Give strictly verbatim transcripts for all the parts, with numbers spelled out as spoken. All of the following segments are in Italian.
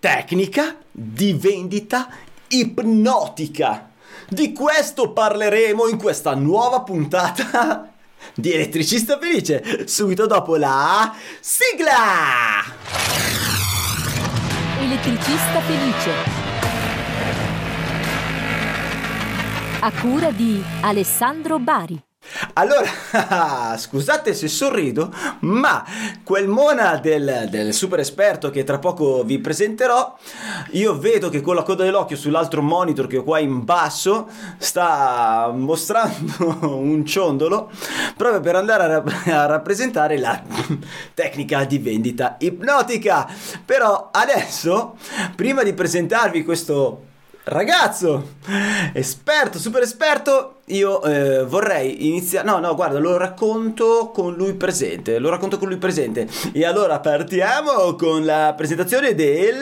tecnica di vendita ipnotica. Di questo parleremo in questa nuova puntata di Elettricista Felice, subito dopo la sigla! Elettricista Felice, a cura di Alessandro Bari. Allora, scusate se sorrido, ma quel mona del, del super esperto che tra poco vi presenterò, io vedo che con la coda dell'occhio sull'altro monitor che ho qua in basso sta mostrando un ciondolo proprio per andare a, rap- a rappresentare la tecnica di vendita ipnotica. Però adesso, prima di presentarvi questo ragazzo esperto, super esperto, io eh, vorrei iniziare. No, no, guarda, lo racconto con lui presente. Lo racconto con lui presente. E allora partiamo con la presentazione del.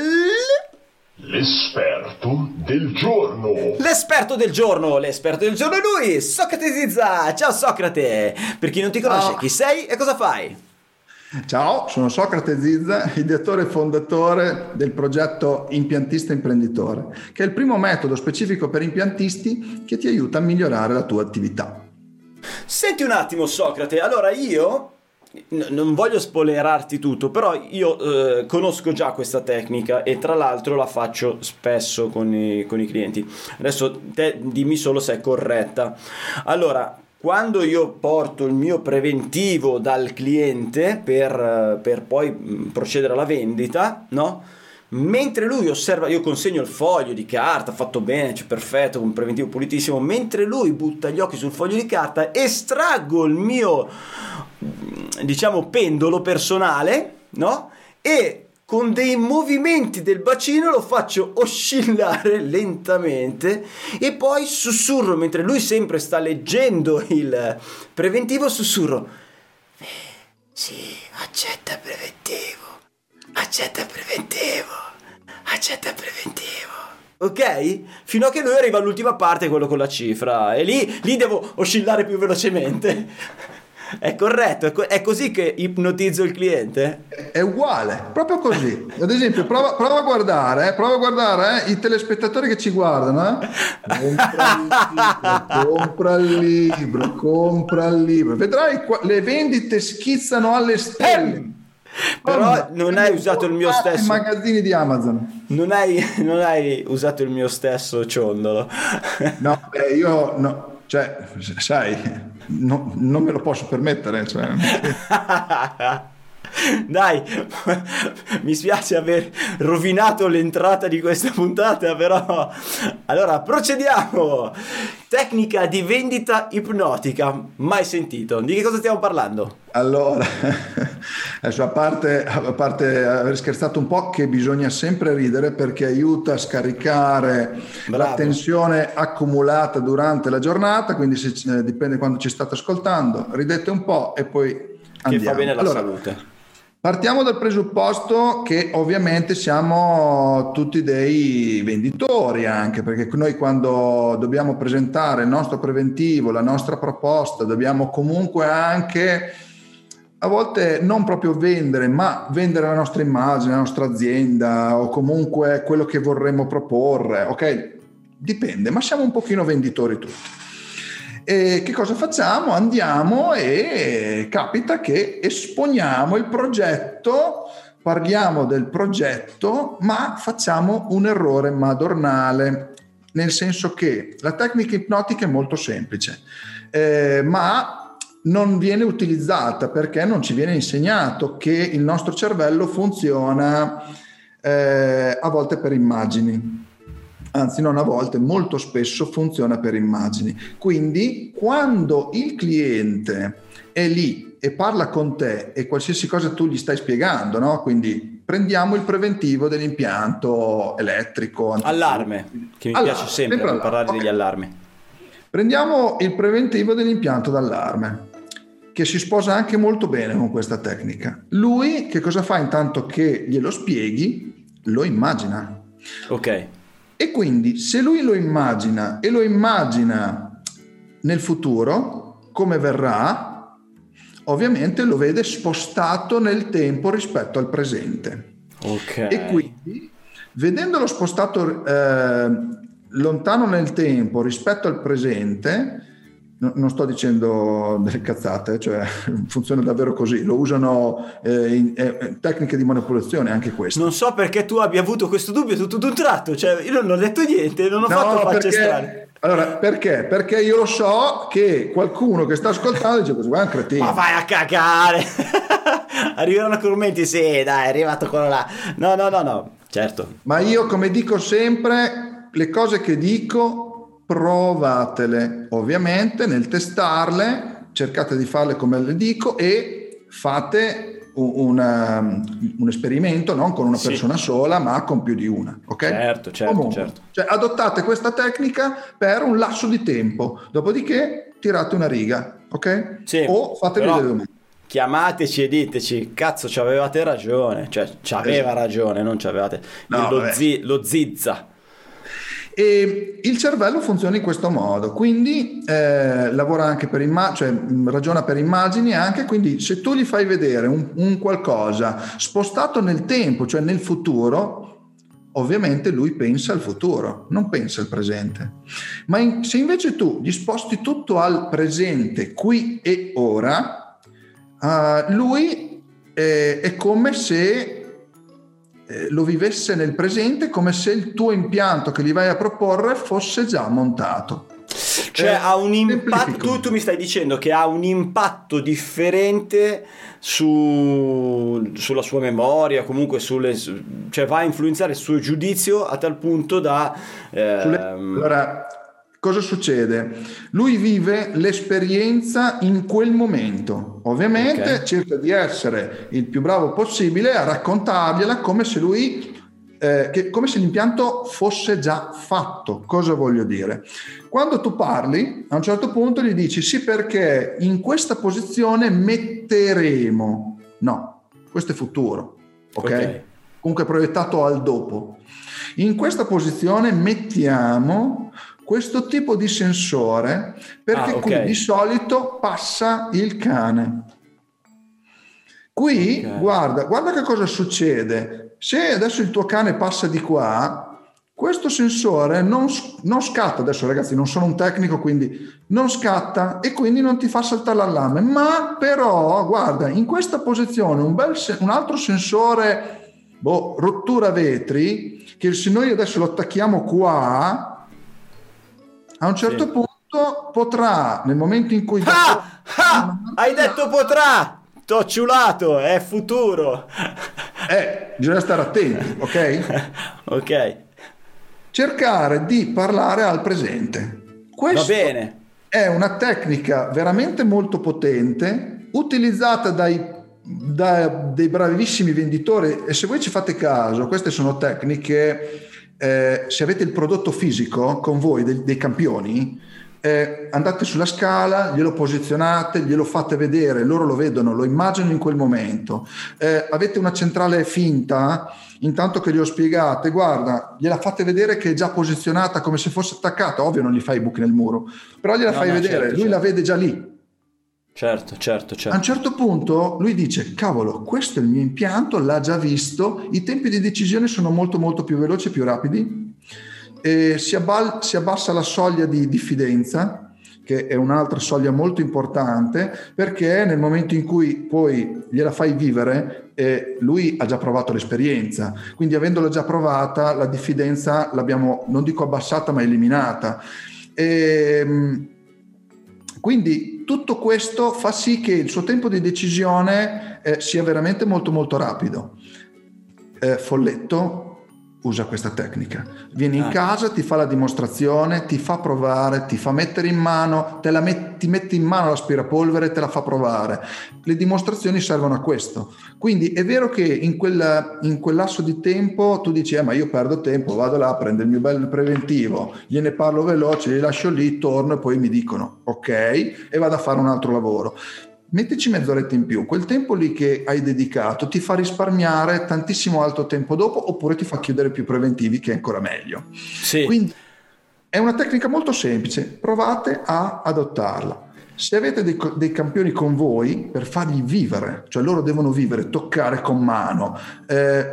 L'esperto del giorno. L'esperto del giorno. L'esperto del giorno è lui, Socrate Zizza. Ciao, Socrate. Per chi non ti conosce, oh. Chi sei e cosa fai? Ciao, sono Socrate Zizza, ideatore e fondatore del progetto Impiantista Imprenditore, che è il primo metodo specifico per impiantisti che ti aiuta a migliorare la tua attività. Senti un attimo, Socrate, allora io n- non voglio spoilerarti tutto, però io eh, conosco già questa tecnica e tra l'altro la faccio spesso con i, con i clienti. Adesso te dimmi solo se è corretta. Allora, quando io porto il mio preventivo dal cliente per, per poi procedere alla vendita, no? Mentre lui osserva, io consegno il foglio di carta, fatto bene, cioè perfetto, un preventivo pulitissimo, mentre lui butta gli occhi sul foglio di carta, estraggo il mio, diciamo, pendolo personale, no? E con dei movimenti del bacino lo faccio oscillare lentamente e poi sussurro, mentre lui sempre sta leggendo il preventivo, sussurro: eh, sì, accetta il preventivo, accetta il preventivo, accetta il preventivo. Ok? Fino a che lui arriva all'ultima parte, quello con la cifra, e lì, lì devo oscillare più velocemente. È corretto, è, co- è così che ipnotizzo il cliente? È uguale, proprio così. Ad esempio, prova, prova a guardare, eh, prova a guardare eh, i telespettatori che ci guardano. Eh. Compra il libro, compra il libro, compra il libro. Vedrai qua, le vendite schizzano alle stelle. Però non hai usato il mio stesso. I magazzini di Amazon. Non hai, non hai usato il mio stesso ciondolo. No, beh, io no. Cioè, sai, no, non me lo posso permettere. Cioè. Dai, mi spiace aver rovinato l'entrata di questa puntata, però... Allora, procediamo! Tecnica di vendita ipnotica, mai sentito. Di che cosa stiamo parlando? Allora, adesso a parte, a parte aver scherzato un po', che bisogna sempre ridere perché aiuta a scaricare Bravo. La tensione accumulata durante la giornata, quindi se, dipende quando ci state ascoltando, ridete un po' e poi... Andiamo. Che fa bene alla allora, salute. Partiamo dal presupposto che ovviamente siamo tutti dei venditori, anche perché noi quando dobbiamo presentare il nostro preventivo, la nostra proposta, dobbiamo comunque anche a volte non proprio vendere, ma vendere la nostra immagine, la nostra azienda o comunque quello che vorremmo proporre, ok? Dipende, ma siamo un pochino venditori tutti. E che cosa facciamo? Andiamo e capita che esponiamo il progetto, parliamo del progetto, ma facciamo un errore madornale, nel senso che la tecnica ipnotica è molto semplice, eh, ma non viene utilizzata perché non ci viene insegnato che il nostro cervello funziona eh, a volte per immagini. Anzi, non a volte, molto spesso funziona per immagini. Quindi, quando il cliente è lì e parla con te e qualsiasi cosa tu gli stai spiegando, no? Quindi prendiamo il preventivo dell'impianto elettrico. Allarme, che mi allarme, piace sempre, sempre per parlare okay. degli allarmi. Prendiamo il preventivo dell'impianto d'allarme, che si sposa anche molto bene con questa tecnica. Lui che cosa fa intanto che glielo spieghi? Lo immagina. Ok. E quindi se lui lo immagina e lo immagina nel futuro, come verrà, ovviamente lo vede spostato nel tempo rispetto al presente. Ok. E quindi Vedendolo spostato eh, lontano nel tempo rispetto al presente, no, non sto dicendo delle cazzate, cioè funziona davvero così, lo usano eh, in, eh, tecniche di manipolazione anche queste. Non so perché tu abbia avuto questo dubbio tutto d'un tratto, cioè io non ho detto niente, non ho no, fatto facce strane. Allora, perché? Perché io lo so che qualcuno che sta ascoltando dice così, ma è un cretino. Ma vai a cagare! Arriveranno commenti, sì, dai, è arrivato quello là. No, no, no, no, certo. Ma io, come dico sempre, le cose che dico, provatele. Ovviamente, nel testarle, cercate di farle come le dico e fate... Una, un esperimento non con una sì. persona sola ma con più di una, ok? Certo, certo, comunque, certo. Cioè, adottate questa tecnica per un lasso di tempo, dopodiché tirate una riga, ok? Sì, o fatevi delle domande. Chiamateci e diteci, cazzo, ci avevate ragione, cioè ci aveva esatto. ragione, non ci avevate no, lo, zi, lo zizza. E il cervello funziona in questo modo, quindi eh, lavora anche per immagini, cioè ragiona per immagini anche, quindi se tu gli fai vedere un, un qualcosa spostato nel tempo, cioè nel futuro, ovviamente lui pensa al futuro, non pensa al presente. Ma in, se invece tu gli sposti tutto al presente, qui e ora, uh, lui eh, è come se... lo vivesse nel presente, come se il tuo impianto che gli vai a proporre fosse già montato. Cioè eh, ha un impatto, tu, tu mi stai dicendo che ha un impatto differente su, sulla sua memoria, comunque sulle, cioè va a influenzare il suo giudizio a tal punto da eh, sulle, allora cosa succede? Lui vive l'esperienza in quel momento. Ovviamente okay. cerca di essere il più bravo possibile a raccontargliela come se lui, eh, che, come se l'impianto fosse già fatto. Cosa voglio dire? Quando tu parli, a un certo punto gli dici sì perché in questa posizione metteremo. No, questo è futuro, ok? okay. Comunque proiettato al dopo. In questa posizione mettiamo... questo tipo di sensore, perché ah, okay. qui di solito passa il cane. Qui, okay. guarda, guarda che cosa succede. Se adesso il tuo cane passa di qua, questo sensore non, non scatta. Adesso ragazzi, non sono un tecnico, quindi non scatta e quindi non ti fa saltare l'allarme. Ma però, guarda, in questa posizione un, bel, un altro sensore, boh, rottura vetri, che se noi adesso lo attacchiamo qua... a un certo sì. punto potrà, nel momento in cui... Ah! Ah! Hai detto potrà! T'ho ciulato, è futuro! Eh, bisogna stare attenti, ok? Ok. Cercare di parlare al presente. Questo Va bene. È una tecnica veramente molto potente, utilizzata dai da dei bravissimi venditori, e se voi ci fate caso, queste sono tecniche... Eh, se avete il prodotto fisico con voi dei, dei campioni, eh, andate sulla scala, glielo posizionate, glielo fate vedere, loro lo vedono, lo immaginano in quel momento. Eh, avete una centrale finta, intanto che glielo spiegate, guarda, gliela fate vedere che è già posizionata come se fosse attaccata. Ovvio non gli fai i buchi nel muro, però gliela no, fai no, vedere, certo, lui certo. la vede già lì. Certo, certo, certo. A un certo punto lui dice, cavolo, questo è il mio impianto, l'ha già visto, i tempi di decisione sono molto molto più veloci e più rapidi, e si, abbal- si abbassa la soglia di diffidenza, che è un'altra soglia molto importante, perché nel momento in cui poi gliela fai vivere, eh, lui ha già provato l'esperienza, quindi avendola già provata, la diffidenza l'abbiamo, non dico abbassata, ma eliminata. E... quindi tutto questo fa sì che il suo tempo di decisione eh, sia veramente molto molto rapido. Eh, Folletto usa questa tecnica. Vieni in casa, ti fa la dimostrazione, ti fa provare, ti fa mettere in mano, te la metti, metti in mano l'aspirapolvere e te la fa provare. Le dimostrazioni servono a questo. Quindi è vero che in quel, in quel lasso di tempo tu dici eh, ma io perdo tempo, vado là, prendo il mio bel preventivo, gliene parlo veloce, li lascio lì, torno e poi mi dicono ok e vado a fare un altro lavoro. Mettici mezz'oretta in più, quel tempo lì che hai dedicato ti fa risparmiare tantissimo altro tempo dopo, oppure ti fa chiudere più preventivi, che è ancora meglio. Sì. Quindi è una tecnica molto semplice, provate a adottarla. Se avete dei, dei campioni con voi, per fargli vivere, cioè loro devono vivere, toccare con mano, eh,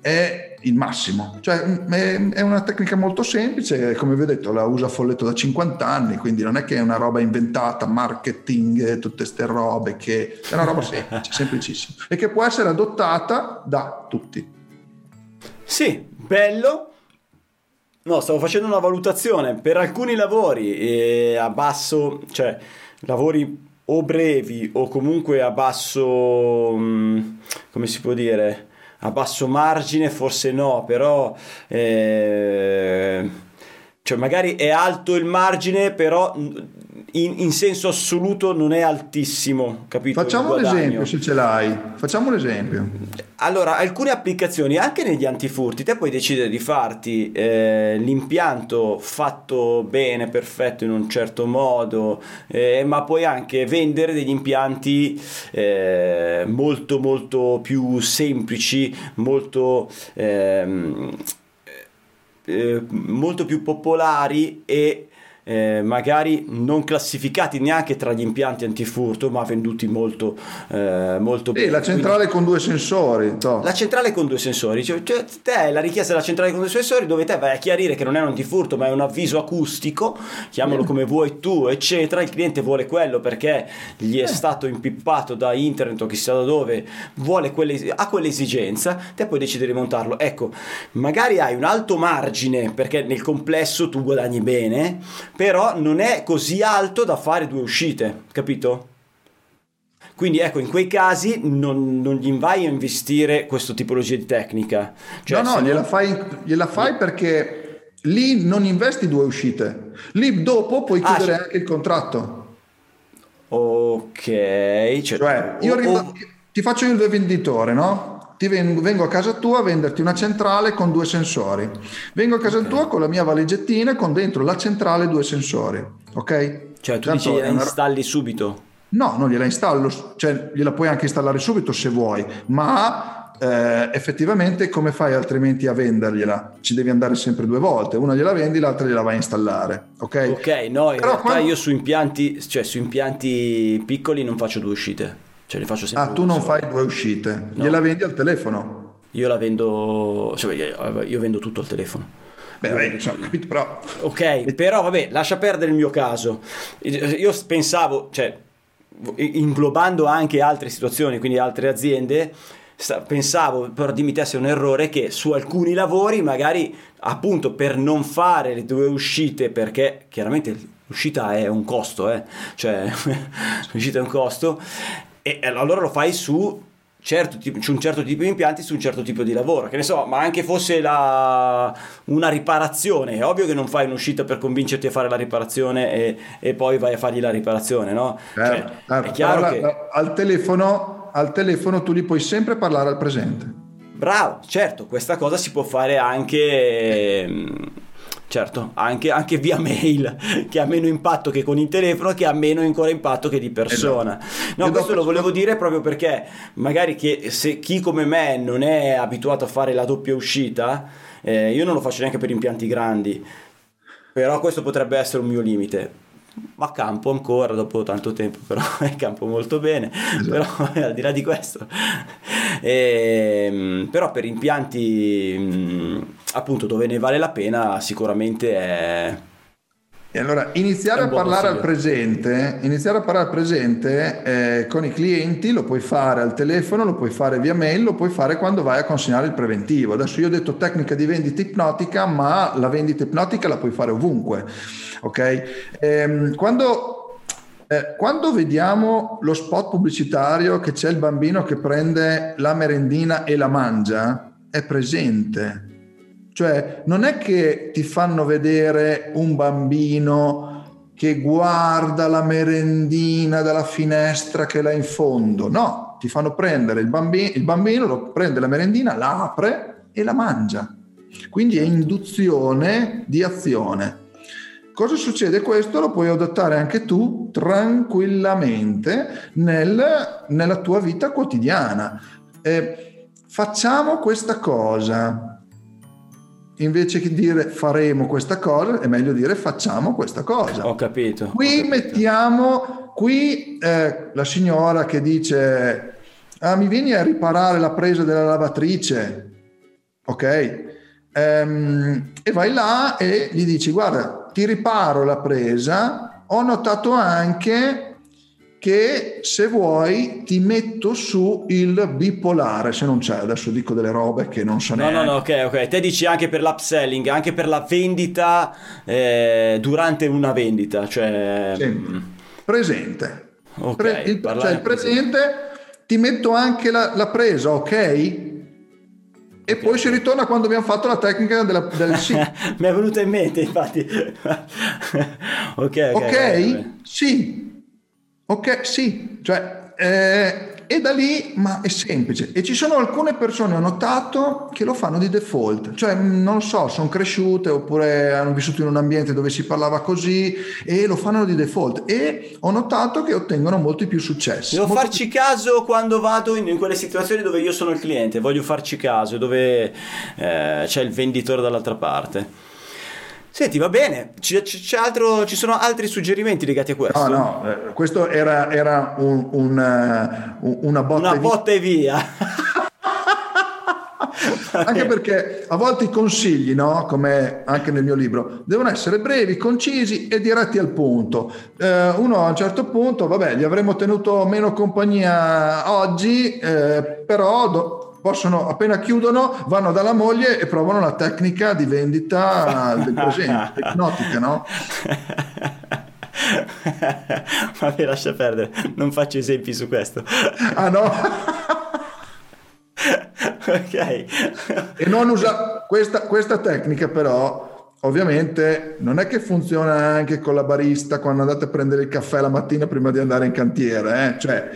è il massimo. Cioè è una tecnica molto semplice, come vi ho detto la usa Folletto da cinquanta anni, quindi non è che è una roba inventata, marketing, tutte ste robe, che è una roba semplice, semplicissima, e che può essere adottata da tutti. Sì, bello. No, stavo facendo una valutazione per alcuni lavori eh, a basso, cioè lavori o brevi o comunque a basso, mh, come si può dire, a basso margine forse no, però eh, cioè magari è alto il margine, però in, in senso assoluto non è altissimo, capito? Facciamo un esempio, se ce l'hai. Facciamo un esempio. Allora, alcune applicazioni anche negli antifurti, te puoi decidere di farti eh, l'impianto fatto bene, perfetto, in un certo modo, eh, ma puoi anche vendere degli impianti eh, molto molto più semplici, molto ehm, eh, molto più popolari e Eh, magari non classificati neanche tra gli impianti antifurto, ma venduti molto eh, molto bene. E la centrale Quindi, con due sensori to. la centrale con due sensori cioè, cioè, te, la richiesta della centrale con due sensori, dove te vai a chiarire che non è un antifurto ma è un avviso acustico, chiamalo come vuoi tu, eccetera. Il cliente vuole quello perché gli è stato impippato da internet o chissà da dove, vuole quelle, ha quell'esigenza, te poi decidi di montarlo. Ecco, magari hai un alto margine perché nel complesso tu guadagni bene, però non è così alto da fare due uscite, capito? Quindi ecco, in quei casi non, non gli vai a investire questa tipologia di tecnica. Cioè, no, no, gliela non... fai, gliela fai perché lì non investi due uscite. Lì dopo puoi chiudere ah, cioè... anche il contratto. Ok. Cioè, cioè io arrivo, o... ti faccio il rivenditore, no? Ti vengo a casa tua a venderti una centrale con due sensori. Vengo a casa okay. tua con la mia valigettina con dentro la centrale due sensori, ok? Cioè tu Tanto dici gliela una... installi subito? No, non gliela installo, cioè gliela puoi anche installare subito se vuoi, ma eh, effettivamente come fai altrimenti a vendergliela? Ci devi andare sempre due volte, una gliela vendi, l'altra gliela vai a installare, ok? Ok, no, in Però realtà quando... io su impianti, cioè su impianti piccoli non faccio due uscite. Cioè, le faccio sempre ah, tu non solo. Fai due uscite, no. Gliela vendi al telefono? Io la vendo, cioè, io vendo tutto al telefono. Beh, vabbè, cioè, capito, però... Ok, però vabbè, lascia perdere il mio caso. Io pensavo, cioè, inglobando anche altre situazioni, quindi altre aziende, pensavo, però dimmi te se è un errore, che su alcuni lavori magari appunto per non fare le due uscite, perché chiaramente l'uscita è un costo, eh? Cioè l'uscita è un costo. E allora lo fai su, certo, su un certo tipo di impianti, su un certo tipo di lavoro, che ne so, ma anche fosse la, una riparazione. È ovvio che non fai un'uscita per convincerti a fare la riparazione e, e poi vai a fargli la riparazione, no? Eh, cioè, eh, è chiaro che... al telefono, al telefono tu li puoi sempre parlare al presente. Bravo, certo, questa cosa si può fare anche... Certo, anche, anche via mail, che ha meno impatto che con il telefono, che ha meno ancora impatto che di persona. No, questo lo volevo dire proprio perché magari che se chi come me non è abituato a fare la doppia uscita, eh, io non lo faccio neanche per impianti grandi, però questo potrebbe essere un mio limite. Ma campo ancora dopo tanto tempo, però campo molto bene, esatto. Però al di là di questo, e, però per impianti appunto dove ne vale la pena sicuramente è... E allora iniziare a parlare al presente, iniziare a parlare al presente eh, con i clienti, lo puoi fare al telefono, lo puoi fare via mail, lo puoi fare quando vai a consegnare il preventivo. Adesso io ho detto tecnica di vendita ipnotica, ma la vendita ipnotica la puoi fare ovunque, ok? Ehm, quando, eh, quando vediamo lo spot pubblicitario che c'è il bambino che prende la merendina e la mangia, è presente. Cioè non è che ti fanno vedere un bambino che guarda la merendina dalla finestra che l'ha in fondo, no, ti fanno prendere il bambino, il bambino lo prende la merendina, la apre e la mangia, quindi è induzione di azione. Cosa succede? Questo lo puoi adattare anche tu tranquillamente nel, nella tua vita quotidiana. Eh, facciamo questa cosa. Invece che dire faremo questa cosa, è meglio dire facciamo questa cosa. Ho capito. Qui ho capito. Mettiamo, qui eh, la signora che dice ah, mi vieni a riparare la presa della lavatrice. ok? Ehm, e vai là e gli dici: guarda, ti riparo la presa, ho notato anche che se vuoi ti metto su il bipolare, se non c'è, adesso dico delle robe che non so neanche. No, no, no, ok, ok, te dici anche per l'upselling, anche per la vendita, eh, durante una vendita, cioè... Sì. Presente. Ok. Pre- il, cioè il presente, ti metto anche la, la presa, ok? E poi si ritorna quando abbiamo fatto la tecnica della, del sì. Mi è venuta in mente, infatti. ok, ok. Ok, okay? Sì. Ok, sì, cioè, eh, e da lì, ma è semplice. E ci sono alcune persone, ho notato, che lo fanno di default, cioè non lo so, sono cresciute oppure hanno vissuto in un ambiente dove si parlava così e lo fanno di default, e ho notato che ottengono molti più successi. Devo molto farci più... caso quando vado in, in quelle situazioni dove io sono il cliente, voglio farci caso, dove eh, c'è il venditore dall'altra parte. Senti, va bene, c'è, c'è altro, ci sono altri suggerimenti legati a questo? No, no, questo era, era un, un, una botta una e via. Botta e via. Anche perché a volte i consigli, no? Come anche nel mio libro, devono essere brevi, concisi e diretti al punto. Eh, uno a un certo punto, vabbè, gli avremmo tenuto meno compagnia oggi, eh, però... Do- possono, appena chiudono, vanno dalla moglie e provano la tecnica di vendita del presente, ipnotica, no? Vabbè, lascia perdere, non faccio esempi su questo. Ah no? Ok. E non usa questa, questa tecnica però... Ovviamente non è che funziona anche con la barista quando andate a prendere il caffè la mattina prima di andare in cantiere, eh? Cioè...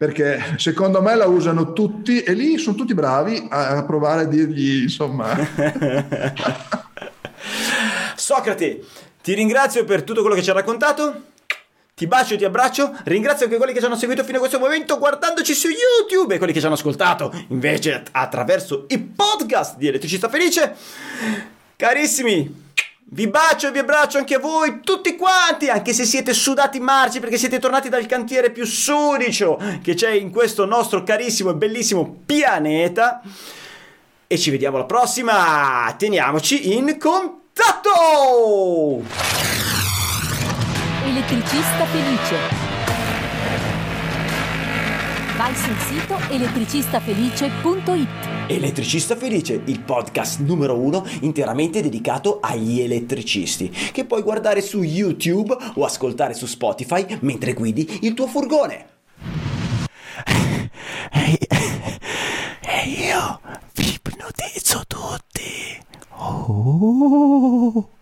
perché secondo me la usano tutti e lì sono tutti bravi a provare a dirgli, insomma. Socrate, ti ringrazio per tutto quello che ci hai raccontato, ti bacio e ti abbraccio, ringrazio anche quelli che ci hanno seguito fino a questo momento guardandoci su YouTube e quelli che ci hanno ascoltato invece attraverso i podcast di Elettricista Felice. Carissimi, vi bacio e vi abbraccio anche a voi tutti quanti, anche se siete sudati marci perché siete tornati dal cantiere più sudicio che c'è in questo nostro carissimo e bellissimo pianeta, e ci vediamo alla prossima, teniamoci in contatto! Elettricista Felice. Vai sul sito elettricista felice punto it. Elettricista Felice, il podcast numero uno interamente dedicato agli elettricisti, che puoi guardare su YouTube o ascoltare su Spotify mentre guidi il tuo furgone. E io vi ipnotizzo tutti. Oh.